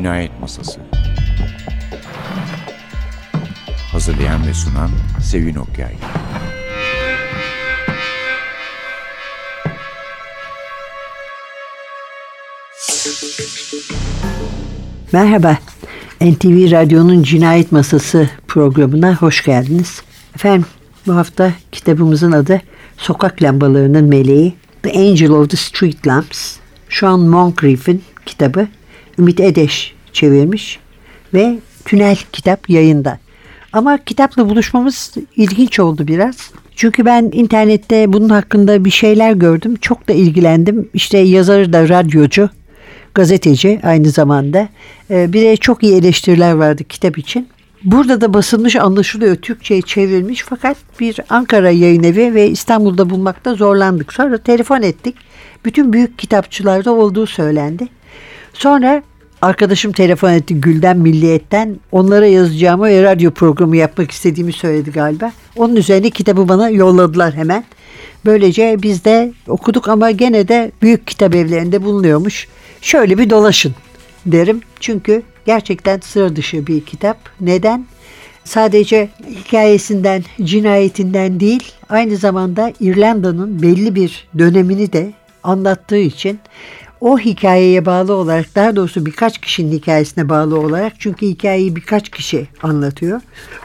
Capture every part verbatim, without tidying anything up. Cinayet Masası. Hazırlayan ve sunan Sevin Okyay. Merhaba, N T V Radyo'nun Cinayet Masası programına hoş geldiniz. Efendim, bu hafta kitabımızın adı Sokak Lambalarının Meleği, The Angel of the Street Lamps. Seán Moncrieff'in kitabı, Ümit Edeş çevirmiş ve Tünel kitap yayında. Ama kitapla buluşmamız ilginç oldu biraz. Çünkü ben internette bunun hakkında bir şeyler gördüm. Çok da ilgilendim. İşte yazarı da radyocu, gazeteci aynı zamanda. Bir de çok iyi eleştiriler vardı kitap için. Burada da basılmış anlaşılıyor. Türkçe'ye çevrilmiş fakat bir Ankara yayınevi ve İstanbul'da bulmakta zorlandık. Sonra telefon ettik. Bütün büyük kitapçılarda olduğu söylendi. Sonra arkadaşım telefon etti Gülden Milliyet'ten. Onlara yazacağımı ve radyo programı yapmak istediğimi söyledi galiba. Onun üzerine kitabı bana yolladılar hemen. Böylece biz de okuduk ama gene de büyük kitap evlerinde bulunuyormuş. Şöyle bir dolaşın derim. Çünkü gerçekten sıra dışı bir kitap. Neden? Sadece hikayesinden, cinayetinden değil, aynı zamanda İrlanda'nın belli bir dönemini de anlattığı için o hikayeye bağlı olarak, daha doğrusu birkaç kişinin hikayesine bağlı olarak, çünkü hikayeyi birkaç kişi anlatıyor.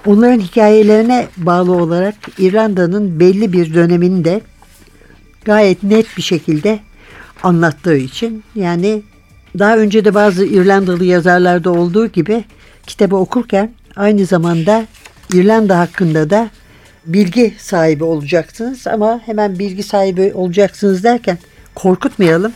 Onların hikayelerine bağlı olarak İrlanda'nın belli bir dönemini de gayet net bir şekilde anlattığı için, yani daha önce de bazı İrlandalı yazarlarda olduğu gibi kitabı okurken aynı zamanda İrlanda hakkında da bilgi sahibi olacaksınız. Ama hemen bilgi sahibi olacaksınız derken korkutmayalım.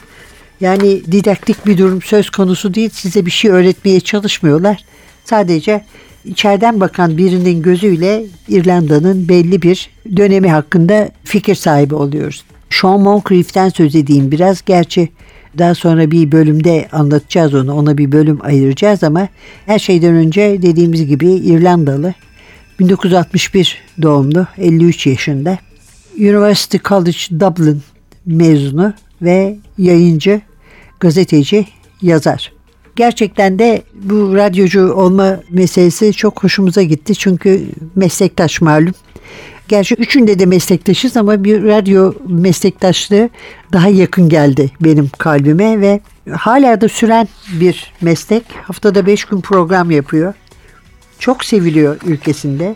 Yani didaktik bir durum söz konusu değil. Size bir şey öğretmeye çalışmıyorlar. Sadece içeriden bakan birinin gözüyle İrlanda'nın belli bir dönemi hakkında fikir sahibi oluyoruz. Seán Moncrieff'ten söz edeyim biraz. Gerçi daha sonra bir bölümde anlatacağız onu. Ona bir bölüm ayıracağız ama her şeyden önce dediğimiz gibi İrlandalı. bin dokuz yüz altmış bir doğumlu, elli üç yaşında. University College Dublin mezunu ve yayıncı, gazeteci, yazar. Gerçekten de bu radyocu olma meselesi çok hoşumuza gitti. Çünkü meslektaş malum. Gerçi üçünde de meslektaşız ama bir radyo meslektaşlığı daha yakın geldi benim kalbime ve hala da süren bir meslek. Haftada beş gün program yapıyor. Çok seviliyor ülkesinde.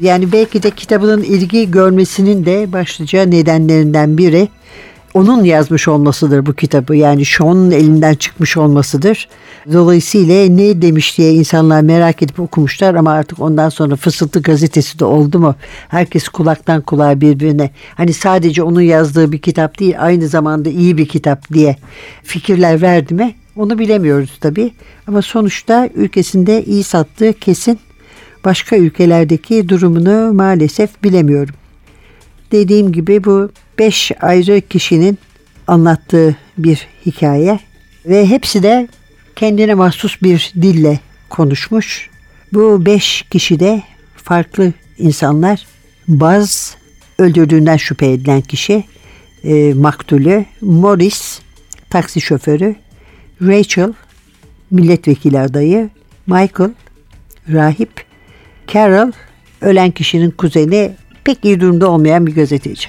Yani belki de kitabının ilgi görmesinin de başlıca nedenlerinden biri onun yazmış olmasıdır bu kitabı. Yani Seán'ın elinden çıkmış olmasıdır. Dolayısıyla ne demiş diye insanlar merak edip okumuşlar ama artık ondan sonra Fısıltı gazetesi de oldu mu? Herkes kulaktan kulağa birbirine, hani sadece onun yazdığı bir kitap değil, aynı zamanda iyi bir kitap diye fikirler verdi mi? Onu bilemiyoruz tabii. Ama sonuçta ülkesinde iyi sattığı kesin. Başka ülkelerdeki durumunu maalesef bilemiyorum. Dediğim gibi bu beş ayrı kişinin anlattığı bir hikaye ve hepsi de kendine mahsus bir dille konuşmuş. Bu beş kişi de farklı insanlar. Baz, öldürdüğünden şüphe edilen kişi, e, maktulü, Morris, taksi şoförü, Rachel, milletvekili adayı, Michael, rahip, Carol, ölen kişinin kuzeni, pek iyi durumda olmayan bir gazeteci.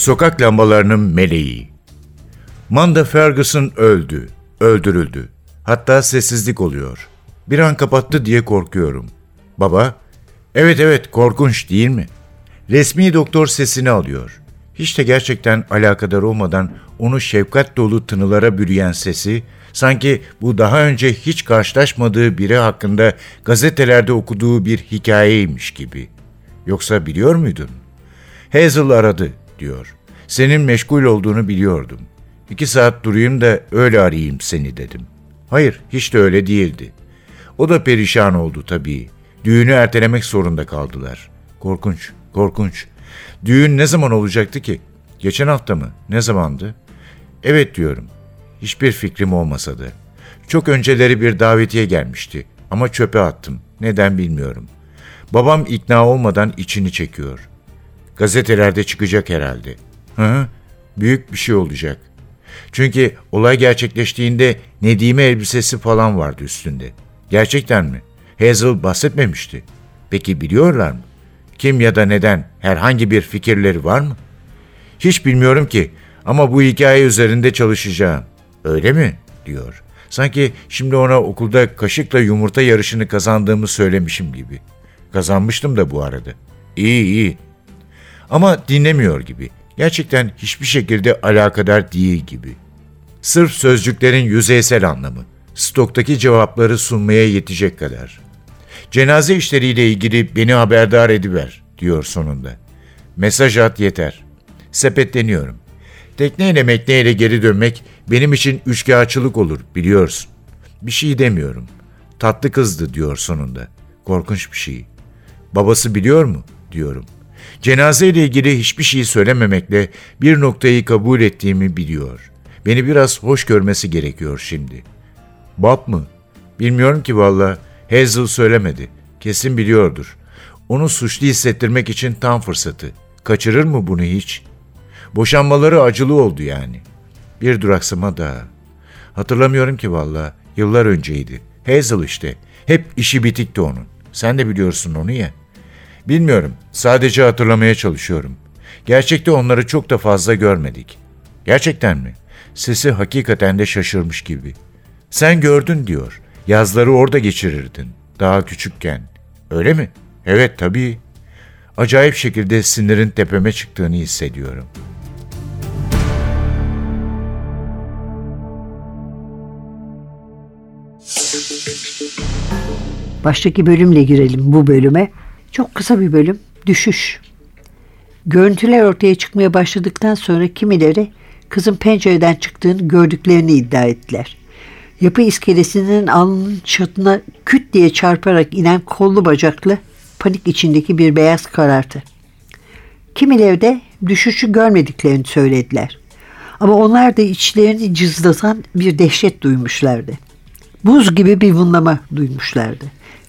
Sokak Lambalarının Meleği. Manda Ferguson öldü, öldürüldü. Hatta sessizlik oluyor. Bir an kapattı diye korkuyorum. Baba, evet evet korkunç değil mi? Resmi doktor sesini alıyor. Hiç de gerçekten alakadar olmadan onu şefkat dolu tınılara bürüyen sesi, sanki bu daha önce hiç karşılaşmadığı biri hakkında gazetelerde okuduğu bir hikayeymiş gibi. Yoksa biliyor muydun? Hazel aradı, diyor. Senin meşgul olduğunu biliyordum. İki saat durayım da öyle arayayım seni dedim. Hayır, hiç de öyle değildi. O da perişan oldu tabii. Düğünü ertelemek zorunda kaldılar. Korkunç, korkunç. Düğün ne zaman olacaktı ki? Geçen hafta mı? Ne zamandı? Evet diyorum. Hiçbir fikrim olmasa da. Çok önceleri bir davetiye gelmişti. Ama çöpe attım. Neden bilmiyorum. Babam ikna olmadan içini çekiyor. Gazetelerde çıkacak herhalde. Hı hı. Büyük bir şey olacak. Çünkü olay gerçekleştiğinde Nedime elbisesi falan vardı üstünde. Gerçekten mi? Hazel bahsetmemişti. Peki biliyorlar mı? Kim ya da neden? Herhangi bir fikirleri var mı? Hiç bilmiyorum ki ama bu hikaye üzerinde çalışacağım. Öyle mi? Diyor. Sanki şimdi ona okulda kaşıkla yumurta yarışını kazandığımı söylemişim gibi. Kazanmıştım da bu arada. İyi iyi. Ama dinlemiyor gibi. Gerçekten hiçbir şekilde alakadar değil gibi. Sırf sözcüklerin yüzeysel anlamı. Stoktaki cevapları sunmaya yetecek kadar. Cenaze işleriyle ilgili beni haberdar ediver, diyor sonunda. Mesaj at yeter. Sepetleniyorum. Tekneyle mekneyle geri dönmek benim için üçkağıtçılık olur, biliyorsun. Bir şey demiyorum. Tatlı kızdı, diyor sonunda. Korkunç bir şey. Babası biliyor mu, diyorum. Cenazeyle ilgili hiçbir şey söylememekle bir noktayı kabul ettiğimi biliyor. Beni biraz hoş görmesi gerekiyor şimdi. Bob mı? Bilmiyorum ki valla. Hazel söylemedi. Kesin biliyordur. Onu suçlu hissettirmek için tam fırsatı. Kaçırır mı bunu hiç? Boşanmaları acılı oldu yani. Bir duraksama daha. Hatırlamıyorum ki valla. Yıllar önceydi. Hazel işte. Hep işi bitikti onun. Sen de biliyorsun onu ya. Bilmiyorum. Sadece hatırlamaya çalışıyorum. Gerçekte onları çok da fazla görmedik. Gerçekten mi? Sesi hakikaten de şaşırmış gibi. Sen gördün diyor. Yazları orada geçirirdin. Daha küçükken. Öyle mi? Evet tabii. Acayip şekilde sinirin tepeme çıktığını hissediyorum. Baştaki bölümle girelim bu bölüme. Çok kısa bir bölüm. Düşüş. Görüntüler ortaya çıkmaya başladıktan sonra kimileri kızın pencereden çıktığını gördüklerini iddia ettiler. Yapı iskelesinin alnının çatına küt diye çarparak inen kollu bacaklı, panik içindeki bir beyaz karartı. Kimileri de düşüşü görmediklerini söylediler. Ama onlar da içlerini cızlatan bir dehşet duymuşlardı. Buz gibi bir vınlama duymuşlardı.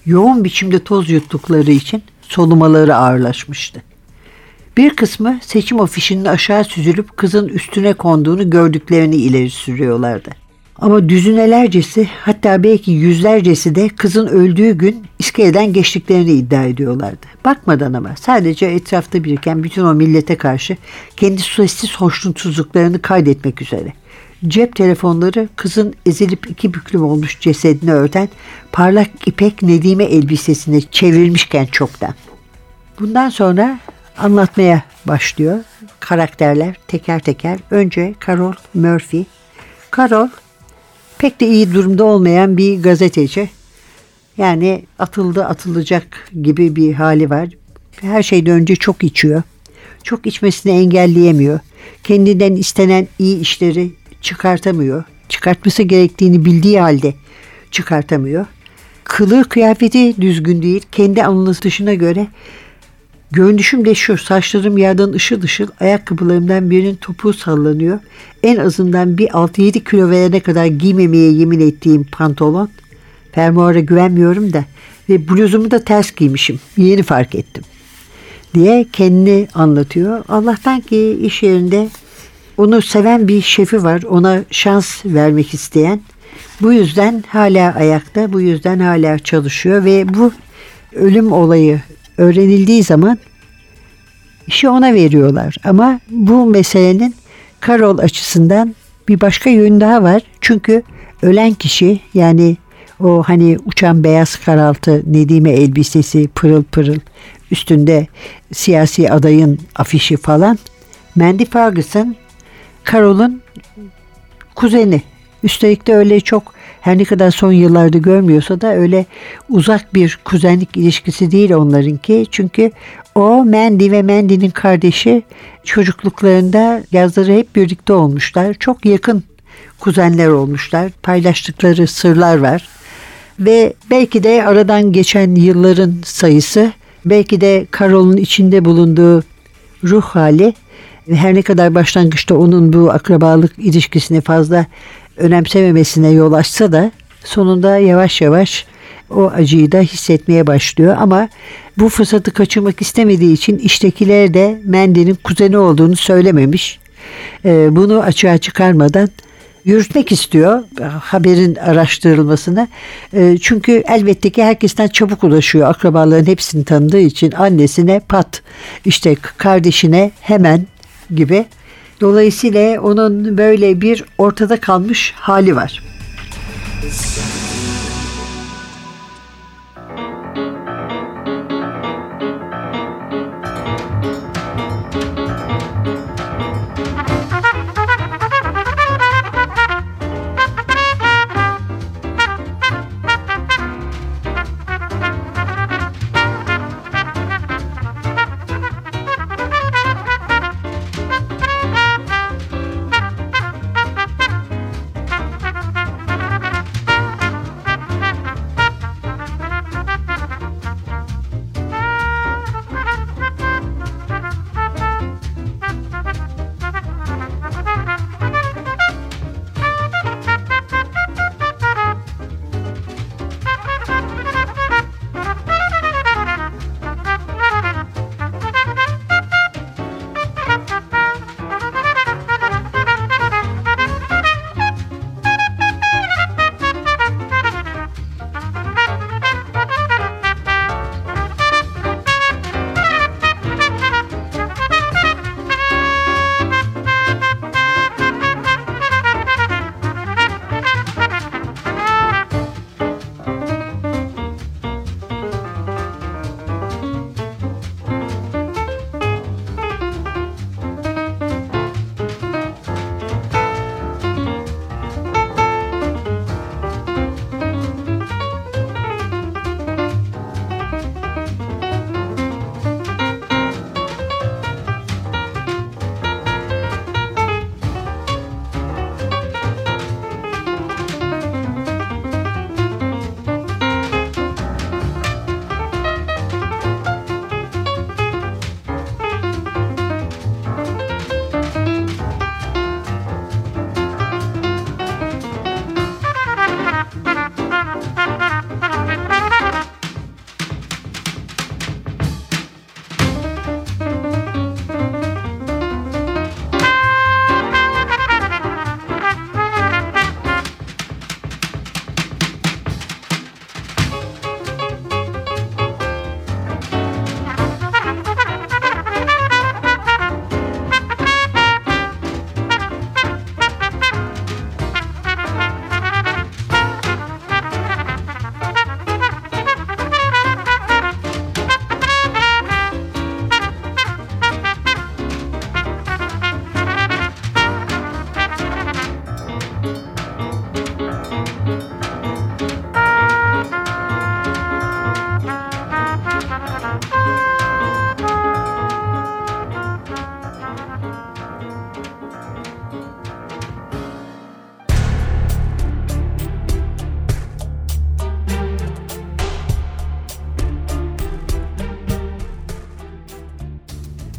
Yoğun biçimde toz yuttukları için solumaları ağırlaşmıştı. Bir kısmı seçim afişinin aşağı süzülüp kızın üstüne konduğunu gördüklerini ileri sürüyorlardı. Ama düzinelercesi, hatta belki yüzlercesi de kızın öldüğü gün iskeleden geçtiklerini iddia ediyorlardı. Bakmadan ama sadece etrafta biriken bütün o millete karşı kendi sessiz hoşnutsuzluklarını kaydetmek üzere. Cep telefonları kızın ezilip iki büklüm olmuş cesedini örten parlak ipek Nedime elbisesine çevrilmişken çoktan. Bundan sonra anlatmaya başlıyor karakterler teker teker. Önce Carol Murphy. Carol pek de iyi durumda olmayan bir gazeteci. Yani atıldı atılacak gibi bir hali var. Her şeyden önce çok içiyor. Çok içmesini engelleyemiyor. Kendinden istenen iyi işleri çıkartamıyor. Çıkartması gerektiğini bildiği halde çıkartamıyor. Kılığı kıyafeti düzgün değil. Kendi anlatışına göre görünüşüm de şu, saçlarım yerden ışıl ışıl, ayakkabılarımdan birinin topuğu sallanıyor. En azından bir altı yedi kilo verene kadar giymemeye yemin ettiğim pantolon, fermuara güvenmiyorum da ve bluzumu da ters giymişim, yeni fark ettim diye kendini anlatıyor. Allah'tan ki iş yerinde onu seven bir şefi var, ona şans vermek isteyen. Bu yüzden hala ayakta, bu yüzden hala çalışıyor ve bu ölüm olayı öğrenildiği zaman İşi ona veriyorlar. Ama bu meselenin Carroll açısından bir başka yönü daha var. Çünkü ölen kişi, yani o hani uçan beyaz karaltı Nedime elbisesi pırıl pırıl, üstünde siyasi adayın afişi falan, Mandy Ferguson, Carroll'un kuzeni. Üstelik de öyle çok, her ne kadar son yıllarda görmüyorsa da, öyle uzak bir kuzenlik ilişkisi değil onlarınki. Çünkü o Mandy ve Mandy'nin kardeşi çocukluklarında yazları hep birlikte olmuşlar. Çok yakın kuzenler olmuşlar. Paylaştıkları sırlar var. Ve belki de aradan geçen yılların sayısı, belki de Carroll'un içinde bulunduğu ruh hali, her ne kadar başlangıçta onun bu akrabalık ilişkisini fazla önemsememesine yol açsa da, sonunda yavaş yavaş o acıyı da hissetmeye başlıyor. Ama bu fırsatı kaçırmak istemediği için iştekiler de Mende'nin kuzeni olduğunu söylememiş. Bunu açığa çıkarmadan yürütmek istiyor haberin araştırılmasını. Çünkü elbette ki herkesten çabuk ulaşıyor. Akrabaların hepsini tanıdığı için annesine pat, işte kardeşine hemen gibi. Dolayısıyla onun böyle bir ortada kalmış hali var.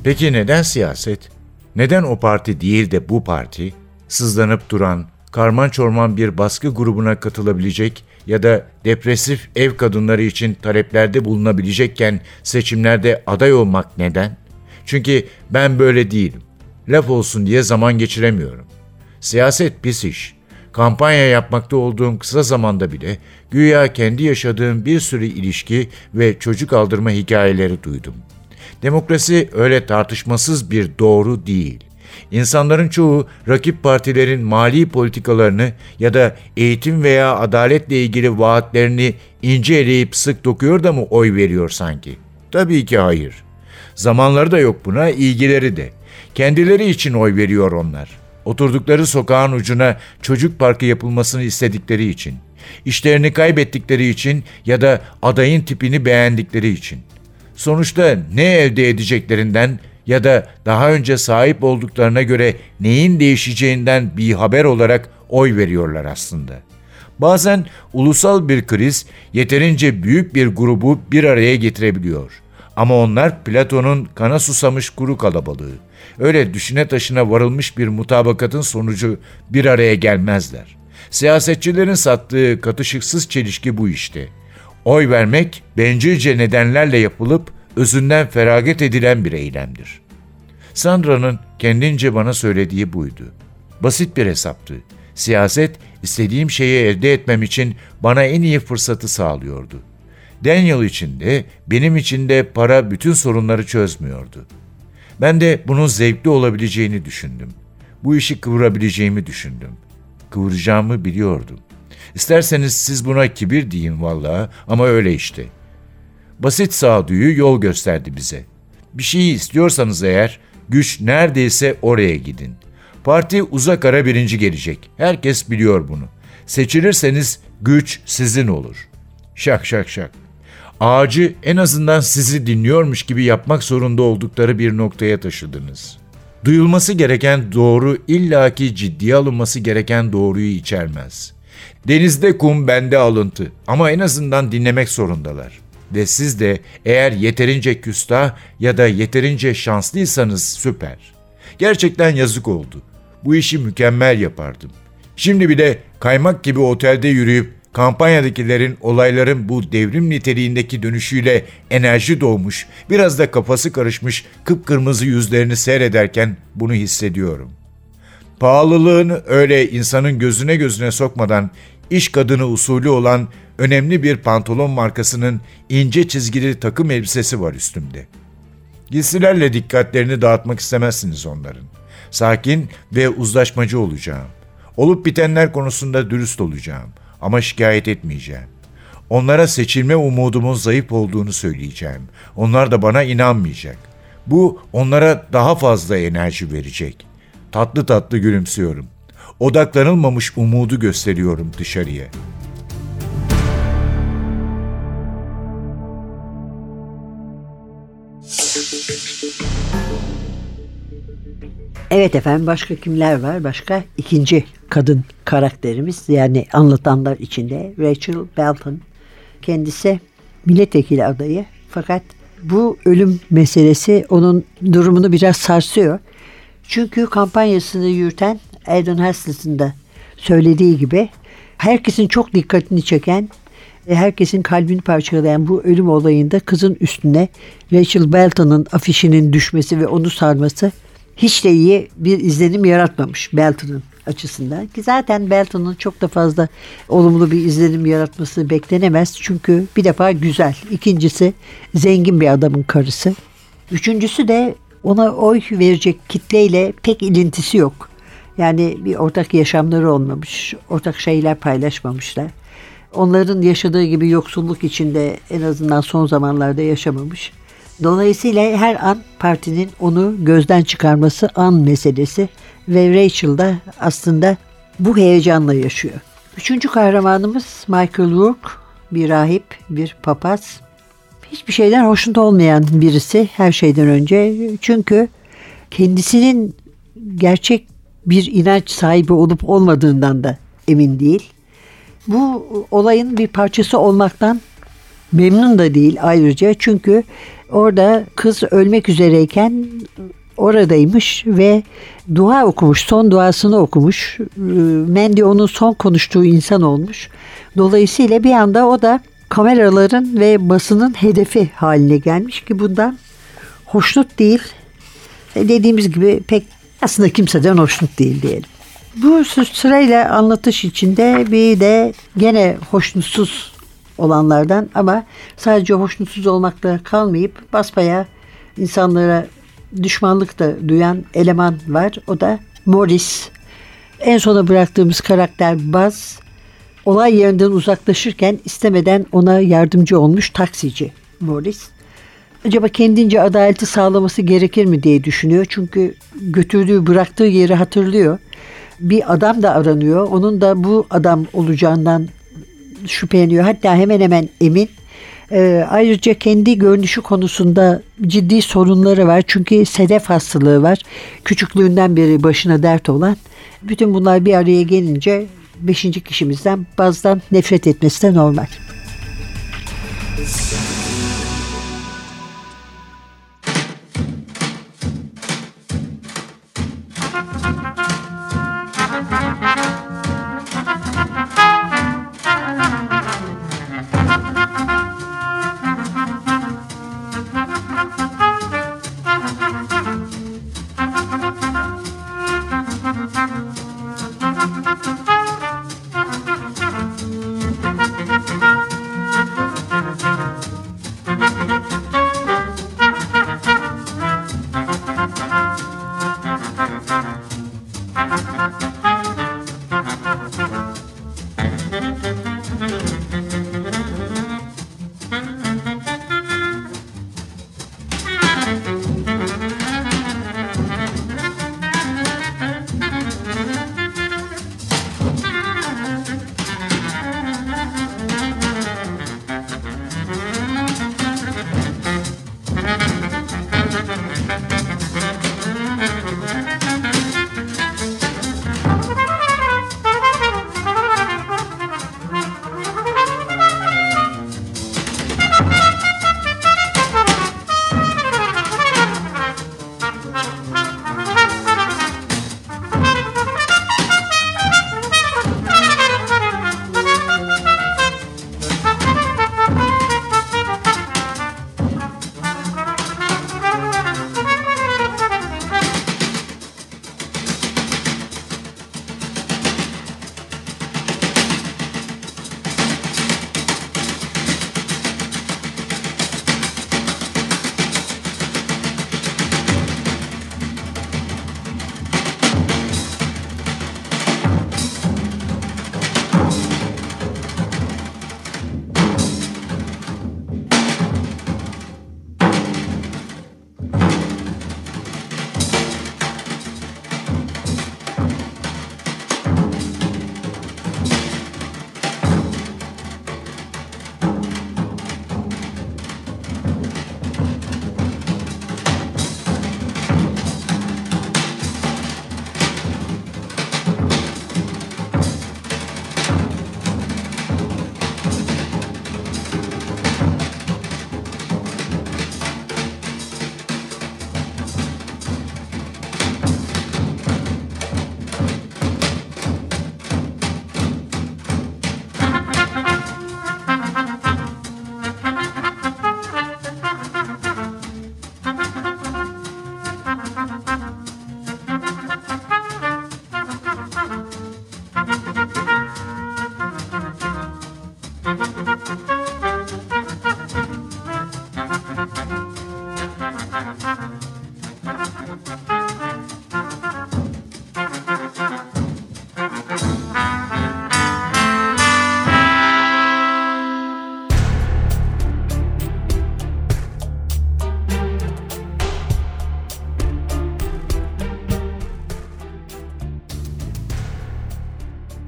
Peki neden siyaset? Neden o parti değil de bu parti, sızlanıp duran, karman çorman bir baskı grubuna katılabilecek ya da depresif ev kadınları için taleplerde bulunabilecekken seçimlerde aday olmak neden? Çünkü ben böyle değilim. Laf olsun diye zaman geçiremiyorum. Siyaset pis iş. Kampanya yapmakta olduğum kısa zamanda bile güya kendi yaşadığım bir sürü ilişki ve çocuk aldırma hikayeleri duydum. Demokrasi öyle tartışmasız bir doğru değil. İnsanların çoğu rakip partilerin mali politikalarını ya da eğitim veya adaletle ilgili vaatlerini ince eleyip sık dokuyor da mı oy veriyor sanki? Tabii ki hayır. Zamanları da yok buna, ilgileri de. Kendileri için oy veriyor onlar. Oturdukları sokağın ucuna çocuk parkı yapılmasını istedikleri için, işlerini kaybettikleri için ya da adayın tipini beğendikleri için. Sonuçta ne elde edeceklerinden ya da daha önce sahip olduklarına göre neyin değişeceğinden bir haber olarak oy veriyorlar aslında. Bazen ulusal bir kriz yeterince büyük bir grubu bir araya getirebiliyor. Ama onlar Platon'un kana susamış kuru kalabalığı. Öyle düşüne taşına varılmış bir mutabakatın sonucu bir araya gelmezler. Siyasetçilerin sattığı katışıksız çelişki bu işte. Oy vermek bencilce nedenlerle yapılıp özünden feragat edilen bir eylemdir. Sandra'nın kendince bana söylediği buydu. Basit bir hesaptı. Siyaset, istediğim şeyi elde etmem için bana en iyi fırsatı sağlıyordu. Daniel için de, benim için de para bütün sorunları çözmüyordu. Ben de bunun zevkli olabileceğini düşündüm. Bu işi kıvırabileceğimi düşündüm. Kıvıracağımı biliyordum. İsterseniz siz buna kibir deyin vallahi ama öyle işte. Basit sağduyu yol gösterdi bize. Bir şeyi istiyorsanız eğer, güç neredeyse oraya gidin. Parti uzak ara birinci gelecek. Herkes biliyor bunu. Seçilirseniz güç sizin olur. Şak şak şak. Ağacı en azından sizi dinliyormuş gibi yapmak zorunda oldukları bir noktaya taşıdınız. Duyulması gereken doğru illaki ciddiye alınması gereken doğruyu içermez. Denizde kum, bende alıntı ama en azından dinlemek zorundalar. Ve siz de eğer yeterince küstah ya da yeterince şanslıysanız süper. Gerçekten yazık oldu. Bu işi mükemmel yapardım. Şimdi bir de kaymak gibi otelde yürüyüp kampanyadakilerin olayların bu devrim niteliğindeki dönüşüyle enerji doğmuş, biraz da kafası karışmış kıpkırmızı yüzlerini seyrederken bunu hissediyorum. Pahalılığını öyle insanın gözüne gözüne sokmadan iş kadını usulü olan önemli bir pantolon markasının ince çizgili takım elbisesi var üstümde. Giysilerle dikkatlerini dağıtmak istemezsiniz onların. Sakin ve uzlaşmacı olacağım. Olup bitenler konusunda dürüst olacağım. Ama şikayet etmeyeceğim. Onlara seçilme umudumun zayıf olduğunu söyleyeceğim. Onlar da bana inanmayacak. Bu onlara daha fazla enerji verecek. Tatlı tatlı gülümsüyorum. Odaklanılmamış umudu gösteriyorum dışarıya. Evet efendim, başka kimler var? Başka ikinci kadın karakterimiz, yani anlatanlar içinde Rachel Belton. Kendisi milletvekili adayı fakat bu ölüm meselesi onun durumunu biraz sarsıyor. Çünkü kampanyasını yürüten Aidan Hasley'in de söylediği gibi herkesin çok dikkatini çeken ve herkesin kalbini parçalayan bu ölüm olayında kızın üstüne Rachel Belton'un afişinin düşmesi ve onu sarması hiç de iyi bir izlenim yaratmamış Belton'un açısından. Ki zaten Belton'un çok da fazla olumlu bir izlenim yaratması beklenemez. Çünkü bir defa güzel, ikincisi zengin bir adamın karısı. Üçüncüsü de ona oy verecek kitleyle pek ilintisi yok. Yani bir ortak yaşamları olmamış, ortak şeyler paylaşmamışlar. Onların yaşadığı gibi yoksulluk içinde en azından son zamanlarda yaşamamış. Dolayısıyla her an partinin onu gözden çıkarması an meselesi ve Rachel da aslında bu heyecanla yaşıyor. Üçüncü kahramanımız Michael Rourke, bir rahip, bir papaz. Hiçbir şeyden hoşnut olmayan birisi her şeyden önce. Çünkü kendisinin gerçek bir inanç sahibi olup olmadığından da emin değil. Bu olayın bir parçası olmaktan memnun da değil ayrıca, çünkü orada kız ölmek üzereyken oradaymış ve dua okumuş, son duasını okumuş. Mandy onun son konuştuğu insan olmuş. Dolayısıyla bir anda o da kameraların ve basının hedefi haline gelmiş ki bundan hoşnut değil. Dediğimiz gibi pek aslında kimseden hoşnut değil diyelim. Bu sırayla anlatış içinde bir de gene hoşnutsuz olanlardan ama sadece hoşnutsuz olmakla kalmayıp basbayağı insanlara düşmanlık da duyan eleman var. O da Morris. En sona bıraktığımız karakter Buzz, olay yerinden uzaklaşırken istemeden ona yardımcı olmuş taksici Morris. Acaba kendince adaleti sağlaması gerekir mi diye düşünüyor. Çünkü götürdüğü, bıraktığı yeri hatırlıyor. Bir adam da aranıyor. Onun da bu adam olacağından şüpheleniyor. Hatta hemen hemen emin. Ee, ayrıca kendi görünüşü konusunda ciddi sorunları var. Çünkü sedef hastalığı var. Küçüklüğünden beri başına dert olan. Bütün bunlar bir araya gelince beşinci kişimizden, Buzz'dan nefret etmesi de normal.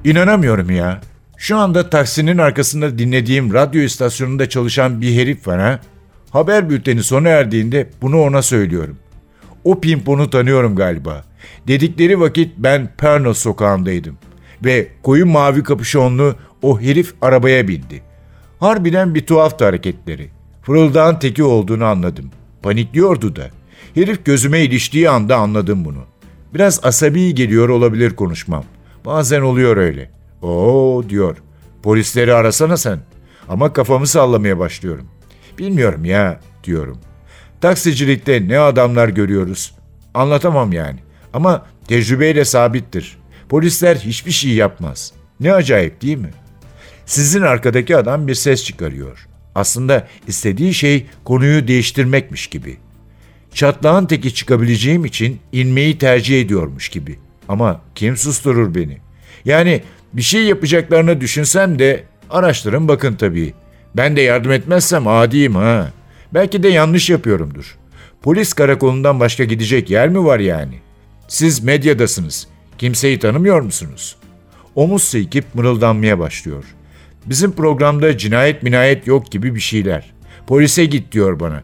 İnanamıyorum ya. Şu anda taksinin arkasında dinlediğim radyo istasyonunda çalışan bir herif var ha. Haber bülteni sona erdiğinde bunu ona söylüyorum. O pimponu tanıyorum galiba. Dedikleri vakit ben Pernos sokağındaydım. Ve koyu mavi kapüşonlu o herif arabaya bindi. Harbiden bir tuhaftı hareketleri. Fırıldağın teki olduğunu anladım. Panikliyordu da. Herif gözüme iliştiği anda anladım bunu. Biraz asabi geliyor olabilir konuşmam. Bazen oluyor öyle. Oo diyor. Polisleri arasana sen. Ama kafamı sallamaya başlıyorum. Bilmiyorum ya diyorum. Taksicilikte ne adamlar görüyoruz. Anlatamam yani. Ama tecrübeyle sabittir. Polisler hiçbir şey yapmaz. Ne acayip değil mi? Sizin arkadaki adam bir ses çıkarıyor. Aslında istediği şey konuyu değiştirmekmiş gibi. Çatlağın teki çıkabileceğim için inmeyi tercih ediyormuş gibi. Ama kim susturur beni? Yani bir şey yapacaklarını düşünsem de araştırın bakın tabii. Ben de yardım etmezsem adiyim ha. Belki de yanlış yapıyorumdur. Polis karakolundan başka gidecek yer mi var yani? Siz medyadasınız. Kimseyi tanımıyor musunuz? Omuz silkip mırıldanmaya başlıyor. Bizim programda cinayet minayet yok gibi bir şeyler. Polise git diyor bana.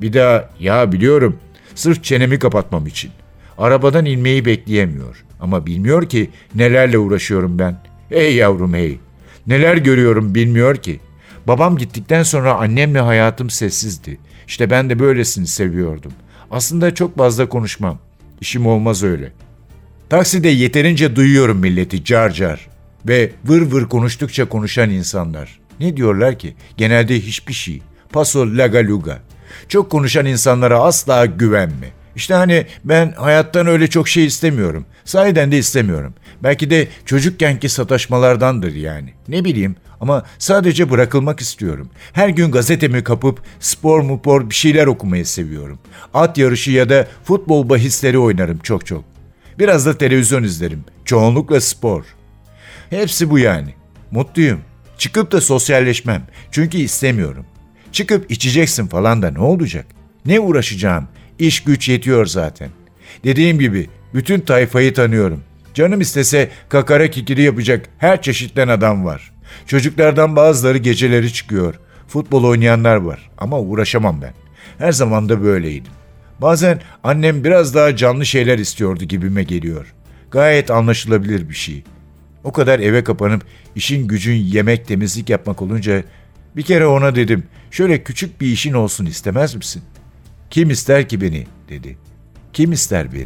Bir daha ya biliyorum. Sırf çenemi kapatmam için. Arabadan inmeyi bekleyemiyor. Ama bilmiyor ki nelerle uğraşıyorum ben. Ey yavrum ey. Neler görüyorum bilmiyor ki. Babam gittikten sonra annemle hayatım sessizdi. İşte ben de böylesini seviyordum. Aslında çok fazla konuşmam. İşim olmaz öyle. Takside yeterince duyuyorum milleti car car. Ve vır vır konuştukça konuşan insanlar. Ne diyorlar ki? Genelde hiçbir şey. Paso laga luga. Çok konuşan insanlara asla güvenme. İşte hani ben hayattan öyle çok şey istemiyorum. Sahiden de istemiyorum. Belki de çocukkenki sataşmalardandır yani. Ne bileyim ama sadece bırakılmak istiyorum. Her gün gazetemi kapıp spor mupor bir şeyler okumayı seviyorum. At yarışı ya da futbol bahisleri oynarım çok çok. Biraz da televizyon izlerim. Çoğunlukla spor. Hepsi bu yani. Mutluyum. Çıkıp da sosyalleşmem. Çünkü istemiyorum. Çıkıp içeceksin falan da ne olacak? Ne uğraşacağım? İş güç yetiyor zaten. Dediğim gibi bütün tayfayı tanıyorum. Canım istese kakara kikiri yapacak her çeşitten adam var. Çocuklardan bazıları geceleri çıkıyor. Futbol oynayanlar var ama uğraşamam ben. Her zaman da böyleydim. Bazen annem biraz daha canlı şeyler istiyordu gibime geliyor. Gayet anlaşılabilir bir şey. O kadar eve kapanıp işin gücün yemek temizlik yapmak olunca bir kere ona dedim şöyle küçük bir işin olsun istemez misin? Kim ister ki beni dedi. Kim ister beni?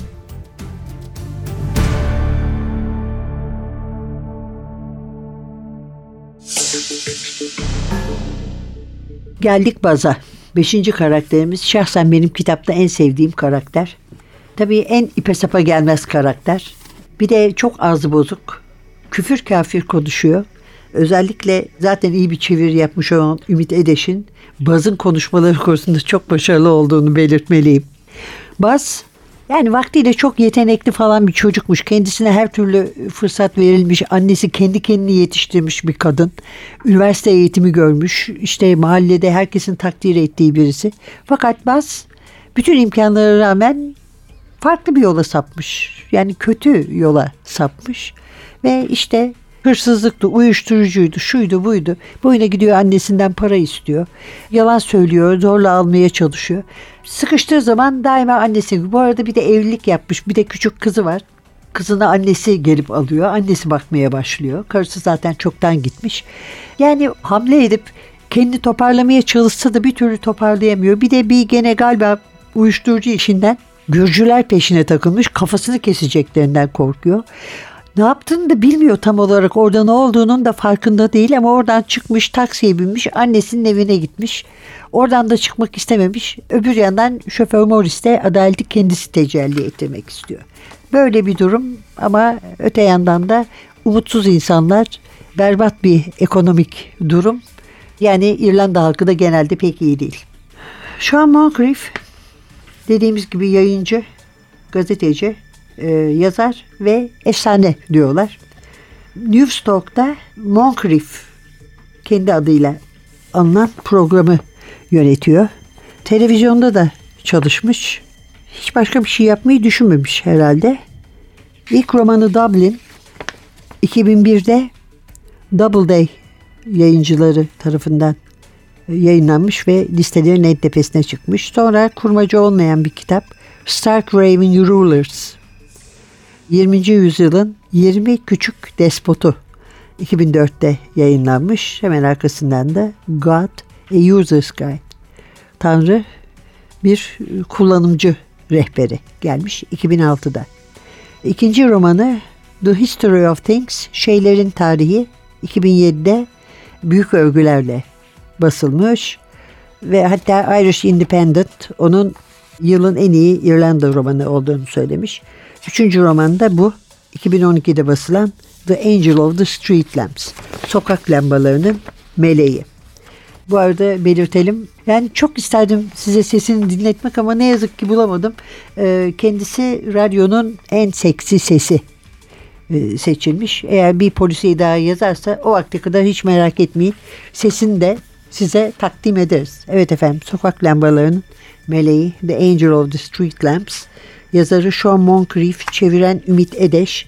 Geldik baza. Beşinci karakterimiz şahsen benim kitapta en sevdiğim karakter. Tabii en ipe sapa gelmez karakter. Bir de çok ağzı bozuk. Küfür kafir konuşuyor. Özellikle zaten iyi bir çeviri yapmış olan Ümit Edeş'in Baz'ın konuşmaları konusunda çok başarılı olduğunu belirtmeliyim. Baz yani vaktiyle çok yetenekli falan bir çocukmuş. Kendisine her türlü fırsat verilmiş. Annesi kendi kendini yetiştirmiş bir kadın. Üniversite eğitimi görmüş. İşte mahallede herkesin takdir ettiği birisi. Fakat Baz bütün imkanlara rağmen farklı bir yola sapmış. Yani kötü yola sapmış. Ve işte hırsızlıktı, uyuşturucuydu, şuydu, buydu. Boyuna gidiyor annesinden para istiyor. Yalan söylüyor, zorla almaya çalışıyor. Sıkıştığı zaman daima annesi. Bu arada bir de evlilik yapmış. Bir de küçük kızı var. Kızına annesi gelip alıyor. Annesi bakmaya başlıyor. Karısı zaten çoktan gitmiş. Yani hamle edip kendini toparlamaya çalışsa da bir türlü toparlayamıyor. Bir de bir gene galiba uyuşturucu işinden Gürcüler peşine takılmış. Kafasını keseceklerinden korkuyor. Ne yaptığını da bilmiyor tam olarak. Orada ne olduğunun da farkında değil ama oradan çıkmış, taksiye binmiş, annesinin evine gitmiş. Oradan da çıkmak istememiş. Öbür yandan şoför Morris'te adaleti kendisi tecelli ettirmek istiyor. Böyle bir durum ama öte yandan da umutsuz insanlar, berbat bir ekonomik durum. Yani İrlanda halkı da genelde pek iyi değil. Seán Moncrieff dediğimiz gibi yayıncı, gazeteci, Ee, yazar ve efsane diyorlar. Newstalk'ta Moncrieff kendi adıyla anılan programı yönetiyor. Televizyonda da çalışmış. Hiç başka bir şey yapmayı düşünmemiş herhalde. İlk romanı Dublin iki bin birde Doubleday yayıncıları tarafından yayınlanmış ve listelerin en tepesine çıkmış. Sonra kurmaca olmayan bir kitap Stark Raven Your Rulers yirminci yüzyılın yirmi küçük despotu iki bin dörtte yayınlanmış. Hemen arkasından da God a User's Guide Tanrı bir kullanımcı rehberi gelmiş iki bin altıda. İkinci romanı The History of Things Şeylerin Tarihi iki bin yedide büyük övgülerle basılmış ve hatta Irish Independent onun yılın en iyi İrlanda romanı olduğunu söylemiş. Üçüncü roman da bu. iki bin on ikide basılan The Angel of the Street Lamps. Sokak Lambalarının Meleği. Bu arada belirtelim. Yani çok isterdim size sesini dinletmek ama ne yazık ki bulamadım. E, kendisi radyonun en seksi sesi e, seçilmiş. Eğer bir polisiye daha yazarsa o vakte kadar hiç merak etmeyin. Sesini de size takdim ederiz. Evet efendim, Sokak Lambalarının Meleği, The Angel of the Street Lamps. Yazarı Seán Moncrieff, çeviren Ümit Edeş.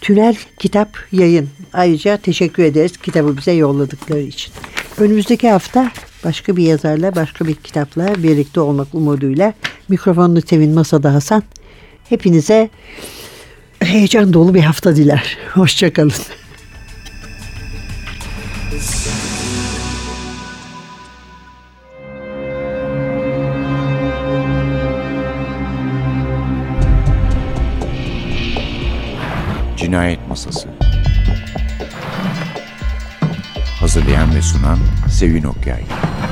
Tünel Kitap Yayın. Ayrıca teşekkür ederiz kitabı bize yolladıkları için. Önümüzdeki hafta başka bir yazarla, başka bir kitapla birlikte olmak umuduyla. Mikrofonunu Sevin, masada Hasan. Hepinize heyecan dolu bir hafta diler. Hoşçakalın. Cinayet Masası. Hazırlayan ve sunan Sevin Okyay.